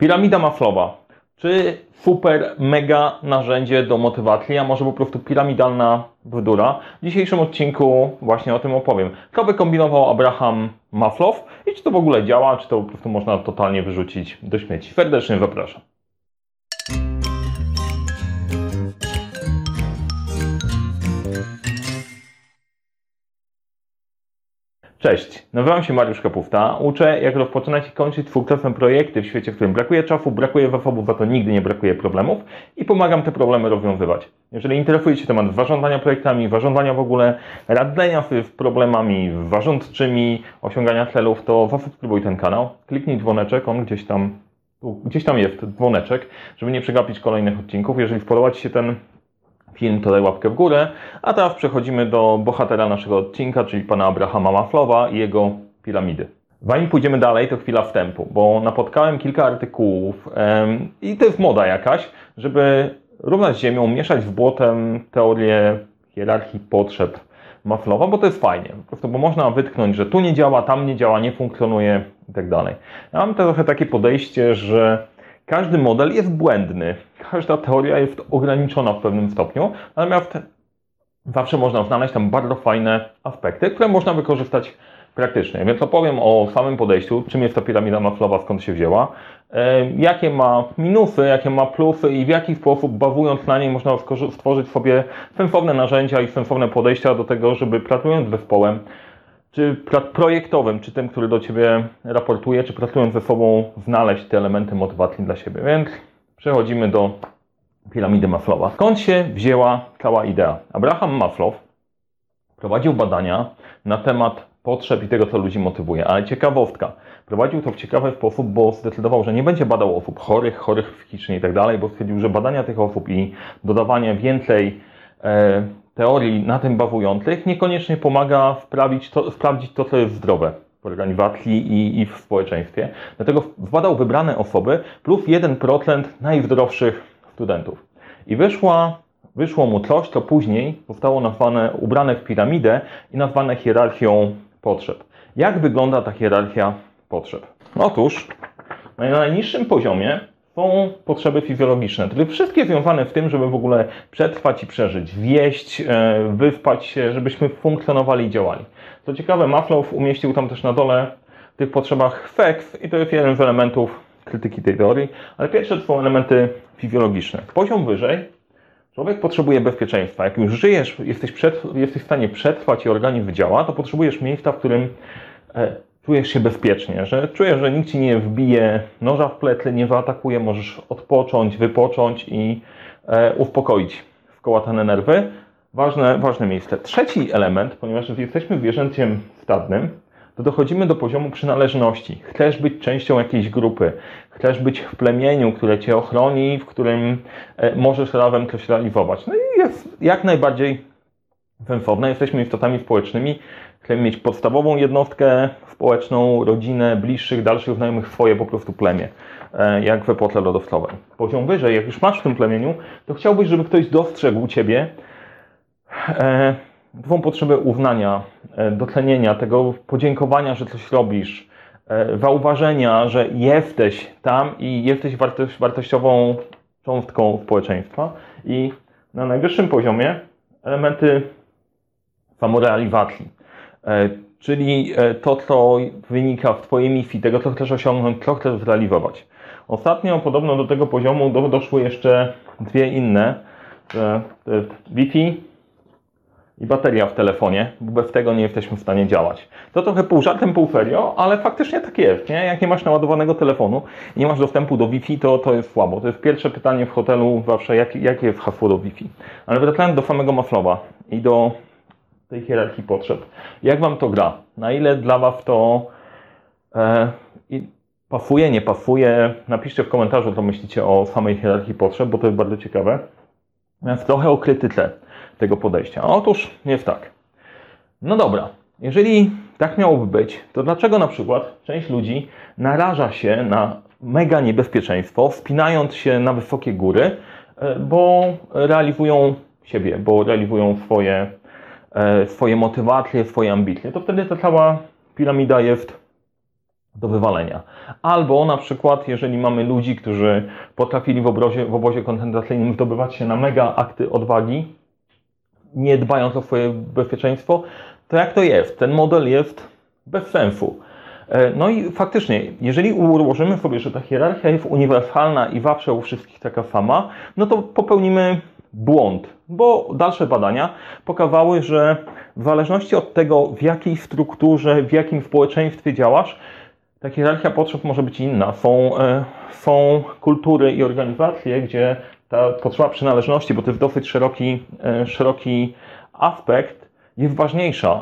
Piramida Maslowa. Czy super, mega narzędzie do motywacji, a może po prostu piramidalna bzdura? W dzisiejszym odcinku właśnie o tym opowiem. Co wykombinował Abraham Maslow i czy to w ogóle działa, czy to po prostu można totalnie wyrzucić do śmieci. Serdecznie zapraszam. Cześć, nazywam się Mariusz Kapusta, uczę jak rozpoczynać i kończyć z sukcesem projekty w świecie, w którym brakuje czasu, brakuje zasobów, za to nigdy nie brakuje problemów i pomagam te problemy rozwiązywać. Jeżeli interesuje Cię temat zarządzania projektami, zarządzania w ogóle, radzenia sobie z problemami zarządczymi, osiągania celów, to zasubskrybuj ten kanał, kliknij dzwoneczek, on gdzieś tam jest dzwoneczek, żeby nie przegapić kolejnych odcinków. Jeżeli podoba Ci się ten film, to daj łapkę w górę, a teraz przechodzimy do bohatera naszego odcinka, czyli pana Abrahama Maslowa i jego piramidy. Zanim pójdziemy dalej, to chwila wstępu, bo napotkałem kilka artykułów i to jest moda jakaś, żeby równać z ziemią, mieszać w błotem teorię hierarchii potrzeb Maslowa, bo to jest fajnie, po prostu, bo można wytknąć, że tu nie działa, tam nie działa, nie funkcjonuje i tak dalej. Ja mam trochę takie podejście, że każdy model jest błędny, każda teoria jest ograniczona w pewnym stopniu, natomiast zawsze można znaleźć tam bardzo fajne aspekty, które można wykorzystać praktycznie. Więc opowiem o samym podejściu, czym jest ta piramida Maslowa, skąd się wzięła, jakie ma minusy, jakie ma plusy i w jaki sposób, bazując na niej, można stworzyć sobie sensowne narzędzia i sensowne podejścia do tego, żeby pracując z zespołem, czy projektowym, czy tym, który do Ciebie raportuje, czy pracując ze sobą, znaleźć te elementy motywacji dla siebie. Więc przechodzimy do piramidy Maslowa. Skąd się wzięła cała idea? Abraham Maslow prowadził badania na temat potrzeb i tego, co ludzi motywuje, ale ciekawostka. Prowadził to w ciekawy sposób, bo zdecydował, że nie będzie badał osób chorych psychicznie i tak dalej, bo stwierdził, że badania tych osób i dodawanie więcej teorii na tym bazujących niekoniecznie pomaga sprawdzić to, co jest zdrowe w organizacji i w społeczeństwie. Dlatego zbadał wybrane osoby plus 1% najzdrowszych studentów. I wyszło mu coś, co później zostało nazwane, ubrane w piramidę i nazwane hierarchią potrzeb. Jak wygląda ta hierarchia potrzeb? Otóż na najniższym poziomie są potrzeby fizjologiczne, czyli wszystkie związane z tym, żeby w ogóle przetrwać i przeżyć, jeść, wyspać się, żebyśmy funkcjonowali i działali. Co ciekawe, Maslow umieścił tam też na dole w tych potrzebach seks i to jest jeden z elementów krytyki tej teorii, ale pierwsze to są elementy fizjologiczne. Poziom wyżej, człowiek potrzebuje bezpieczeństwa. Jak już żyjesz, jesteś w stanie przetrwać i organizm działa, to potrzebujesz miejsca, w którym czujesz się bezpiecznie, że czujesz, że nikt Ci nie wbije noża w plecy, nie zaatakuje, możesz odpocząć, wypocząć i uspokoić wkołatane nerwy. Ważne miejsce. Trzeci element, ponieważ jesteśmy zwierzęciem stadnym, to dochodzimy do poziomu przynależności. Chcesz być częścią jakiejś grupy, chcesz być w plemieniu, które Cię ochroni, w którym możesz razem coś realizować. No i jest jak najbardziej sensowne. Jesteśmy istotami społecznymi, chcemy mieć podstawową jednostkę społeczną, rodzinę, bliższych, dalszych znajomych, swoje po prostu plemię, jak w epoce lodowcowej. Poziom wyżej, jak już masz w tym plemieniu, to chciałbyś, żeby ktoś dostrzegł Ciebie, Twą potrzebę uznania, docenienia, tego podziękowania, że coś robisz, zauważenia, że jesteś tam i jesteś wartościową cząstką społeczeństwa. I na najwyższym poziomie elementy samorealizacji. Czyli to, co wynika w Twojej misji, tego, co chcesz osiągnąć, co chcesz zrealizować. Ostatnio podobno do tego poziomu doszły jeszcze dwie inne. To jest Wi-Fi i bateria w telefonie, bo bez tego nie jesteśmy w stanie działać. To trochę pół żartem, pół serio, ale faktycznie tak jest, nie? Jak nie masz naładowanego telefonu i nie masz dostępu do Wi-Fi, to jest słabo. To jest pierwsze pytanie w hotelu zawsze, jakie jest hasło do Wi-Fi. Ale wracając do samego Maslowa i do tej hierarchii potrzeb. Jak Wam to gra? Na ile dla Was to pasuje, nie pasuje? Napiszcie w komentarzu, co myślicie o samej hierarchii potrzeb, bo to jest bardzo ciekawe. Natomiast trochę o krytyce tego podejścia. Otóż jest tak. No dobra, jeżeli tak miałoby być, to dlaczego na przykład część ludzi naraża się na mega niebezpieczeństwo, wspinając się na wysokie góry, bo realizują siebie, bo realizują swoje motywacje, swoje ambicje, to wtedy ta cała piramida jest do wywalenia. Albo na przykład, jeżeli mamy ludzi, którzy potrafili w obozie koncentracyjnym zdobywać się na mega akty odwagi, nie dbając o swoje bezpieczeństwo, to jak to jest? Ten model jest bez sensu. No i faktycznie, jeżeli ułożymy sobie, że ta hierarchia jest uniwersalna i zawsze u wszystkich taka sama, no to popełnimy błąd, bo dalsze badania pokazały, że w zależności od tego, w jakiej strukturze, w jakim społeczeństwie działasz, ta hierarchia potrzeb może być inna. Są kultury i organizacje, gdzie ta potrzeba przynależności, bo to jest dosyć szeroki aspekt, jest ważniejsza.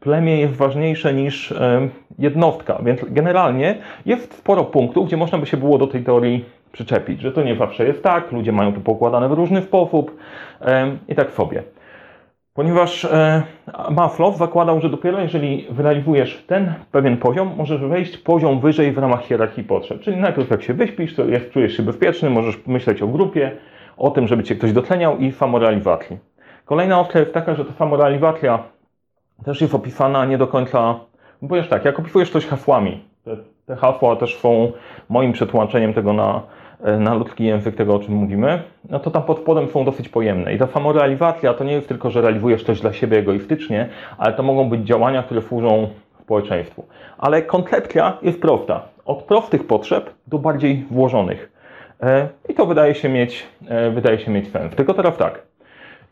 Plemię jest ważniejsze niż jednostka, więc generalnie jest sporo punktów, gdzie można by się było do tej teorii przyczepić, że to nie zawsze jest tak, ludzie mają to poukładane w różny sposób i tak sobie. Ponieważ Maslow zakładał, że dopiero jeżeli wyrealizujesz ten pewien poziom, możesz wejść poziom wyżej w ramach hierarchii potrzeb. Czyli najpierw jak się wyśpisz, to jak czujesz się bezpieczny, możesz myśleć o grupie, o tym, żeby cię ktoś doceniał i samorealizacji. Kolejna opcja jest taka, że ta samorealizacja też jest opisana nie do końca, bo jest tak, jak opisujesz coś hasłami, te hasła też są moim przetłumaczeniem tego na ludzki język, tego o czym mówimy, no to tam pod spodem są dosyć pojemne. I ta samorealizacja to nie jest tylko, że realizujesz coś dla siebie egoistycznie, ale to mogą być działania, które służą społeczeństwu. Ale koncepcja jest prosta. Od prostych potrzeb do bardziej włożonych. I to wydaje się mieć sens. Tylko teraz tak.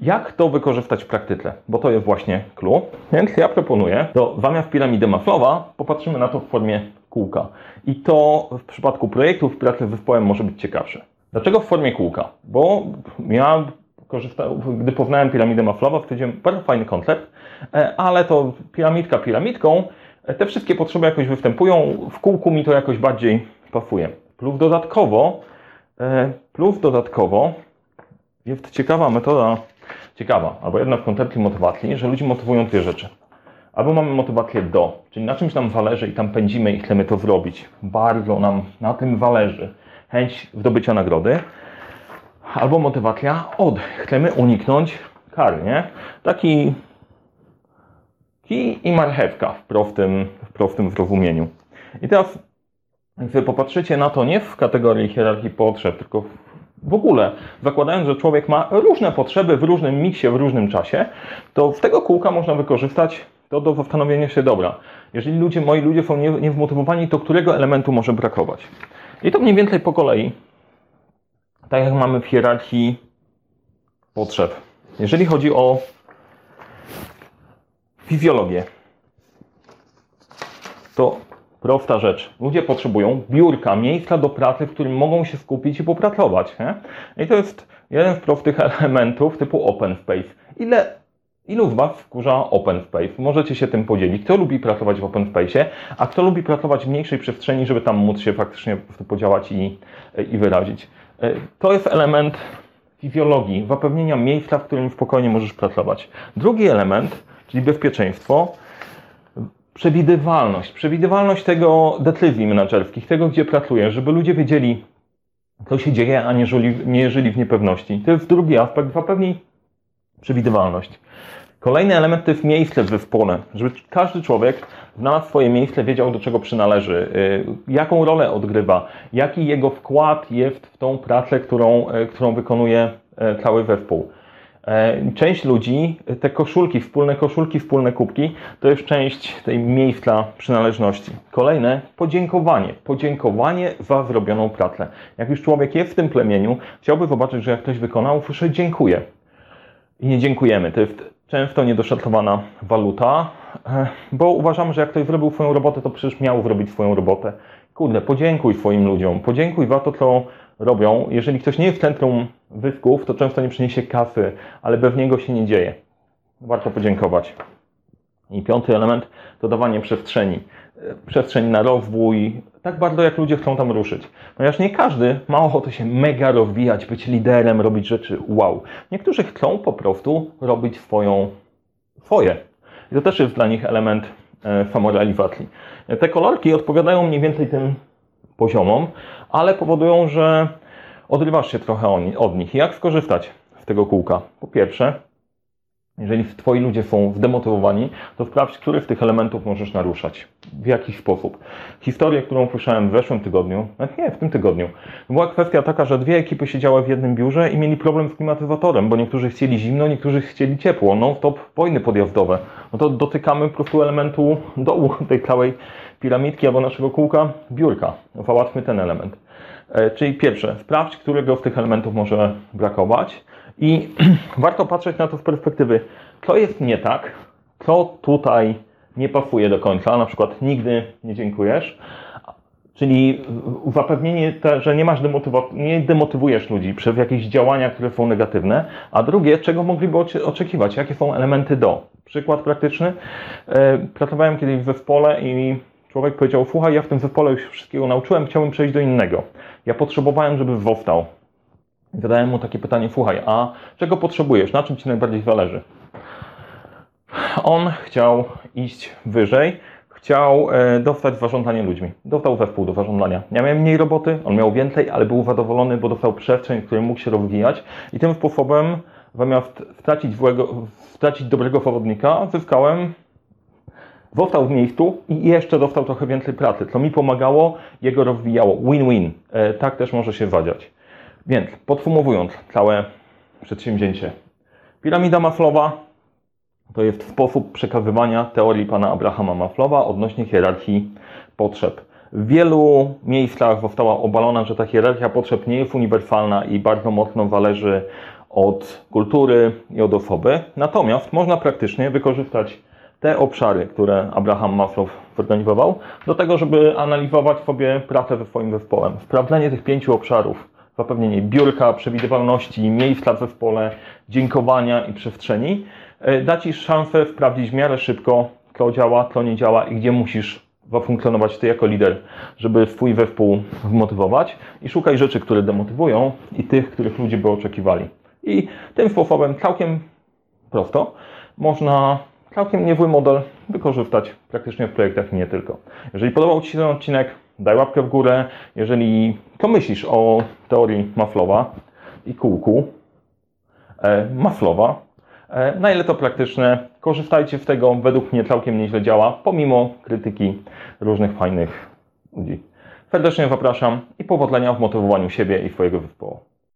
Jak to wykorzystać w praktyce? Bo to jest właśnie clue. Więc ja proponuję, zamiast piramidy Maslowa popatrzymy na to w formie kółka. I to w przypadku projektów pracy z zespołem może być ciekawsze. Dlaczego w formie kółka? Bo ja gdy poznałem piramidę Maslowa, stwierdziłem bardzo fajny koncept, ale to piramidka piramidką, te wszystkie potrzeby jakoś występują, w kółku mi to jakoś bardziej pasuje. Plus dodatkowo jest ciekawa metoda, albo jedna w koncepcji motywacji, że ludzi motywują dwie rzeczy. Albo mamy motywację do, czyli na czymś nam zależy i tam pędzimy i chcemy to zrobić. Bardzo nam na tym zależy. Chęć zdobycia nagrody. Albo motywacja od. Chcemy uniknąć kar, nie? Taki kij i marchewka w prostym zrozumieniu. I teraz, jak sobie popatrzycie na to nie w kategorii hierarchii potrzeb, tylko w ogóle, zakładając, że człowiek ma różne potrzeby w różnym miksie, w różnym czasie, to z tego kółka można wykorzystać to do zastanowienia się, dobra, jeżeli moi ludzie są niewmotywowani, to którego elementu może brakować? I to mniej więcej po kolei, tak jak mamy w hierarchii potrzeb. Jeżeli chodzi o fizjologię, to prosta rzecz. Ludzie potrzebują biurka, miejsca do pracy, w którym mogą się skupić i popracować. Nie? I to jest jeden z prostych elementów typu open space. Ilu z Was wkurza open space? Możecie się tym podzielić. Kto lubi pracować w open space'ie, a kto lubi pracować w mniejszej przestrzeni, żeby tam móc się faktycznie podziałać i wyrazić. To jest element fizjologii, zapewnienia miejsca, w którym spokojnie możesz pracować. Drugi element, czyli bezpieczeństwo, przewidywalność tego decyzji menedżerskich, tego gdzie pracujesz, żeby ludzie wiedzieli, co się dzieje, a nie żyli w niepewności. To jest drugi aspekt, zapewni przewidywalność. Kolejny element to jest miejsce w zespole, żeby każdy człowiek znalazł swoje miejsce, wiedział do czego przynależy, jaką rolę odgrywa, jaki jego wkład jest w tą pracę, którą wykonuje cały zespół. Część ludzi, te koszulki, wspólne kubki, to jest część tej miejsca przynależności. Kolejne, podziękowanie. Podziękowanie za zrobioną pracę. Jak już człowiek jest w tym plemieniu, chciałby zobaczyć, że jak ktoś wykonał, słyszę dziękuję. I nie dziękujemy. To jest często niedoszacowana waluta, bo uważamy, że jak ktoś zrobił swoją robotę, to przecież miał zrobić swoją robotę. Kurde, podziękuj swoim ludziom. Podziękuj za to, co robią. Jeżeli ktoś nie jest w centrum zysków, to często nie przyniesie kasy, ale bez niego się nie dzieje. Warto podziękować. I piąty element to dawanie przestrzeni. Przestrzeń na rozwój, tak bardzo jak ludzie chcą tam ruszyć. Ponieważ nie każdy ma ochotę się mega rozwijać, być liderem, robić rzeczy wow. Niektórzy chcą po prostu robić swoje. I to też jest dla nich element samorealizacji. Te kolorki odpowiadają mniej więcej tym poziomom, ale powodują, że odrywasz się trochę od nich. Jak skorzystać z tego kółka? Po pierwsze, Jeżeli twoi ludzie są zdemotywowani, to sprawdź, który z tych elementów możesz naruszać. W jaki sposób. Historia, którą słyszałem w zeszłym tygodniu, nie, w tym tygodniu, była kwestia taka, że dwie ekipy siedziały w jednym biurze i mieli problem z klimatyzatorem, bo niektórzy chcieli zimno, niektórzy chcieli ciepło. Non-stop wojny podjazdowe. No to dotykamy po prostu elementu dołu tej całej piramidki albo naszego kółka, biurka. Załatwmy ten element. Czyli pierwsze, sprawdź, którego z tych elementów może brakować. I warto patrzeć na to z perspektywy, co jest nie tak, co tutaj nie pasuje do końca, na przykład nigdy nie dziękujesz, czyli zapewnienie, że nie demotywujesz ludzi przez jakieś działania, które są negatywne, a drugie, czego mogliby oczekiwać, jakie są elementy do. Przykład praktyczny, pracowałem kiedyś w zespole i człowiek powiedział, słuchaj, ja w tym zespole już wszystkiego nauczyłem, chciałbym przejść do innego. Ja potrzebowałem, żeby został. Zadałem mu takie pytanie, słuchaj, a czego potrzebujesz? Na czym ci najbardziej zależy? On chciał iść wyżej, chciał dostać zarządzanie ludźmi. Dostał zespół do zarządzania. Ja miałem mniej roboty, on miał więcej, ale był zadowolony, bo dostał przestrzeń, w której mógł się rozwijać. I tym sposobem, zamiast stracić dobrego zawodnika, zyskałem... Został w miejscu i jeszcze dostał trochę więcej pracy. Co mi pomagało, jego rozwijało. Win-win. Tak też może się zadziać. Więc podsumowując całe przedsięwzięcie. Piramida Maslowa to jest sposób przekazywania teorii pana Abrahama Maslowa odnośnie hierarchii potrzeb. W wielu miejscach została obalona, że ta hierarchia potrzeb nie jest uniwersalna i bardzo mocno zależy od kultury i od osoby. Natomiast można praktycznie wykorzystać te obszary, które Abraham Maslow zorganizował, do tego, żeby analizować sobie pracę ze swoim zespołem. Sprawdzenie tych 5 obszarów, zapewnienie biurka, przewidywalności, miejsca w zespole, dziękowania i przestrzeni, da ci szansę sprawdzić w miarę szybko, co działa, co nie działa i gdzie musisz zafunkcjonować ty jako lider, żeby swój zespół wmotywować i szukaj rzeczy, które demotywują i tych, których ludzie by oczekiwali. I tym sposobem całkiem prosto można całkiem niezły model wykorzystać praktycznie w projektach i nie tylko. Jeżeli podobał ci się ten odcinek, daj łapkę w górę. Jeżeli co myślisz o teorii Maslowa i kółku Maslowa, na ile to praktyczne, korzystajcie z tego, według mnie całkiem nieźle działa, pomimo krytyki różnych fajnych ludzi. Serdecznie zapraszam i powodzenia w motywowaniu siebie i swojego zespołu.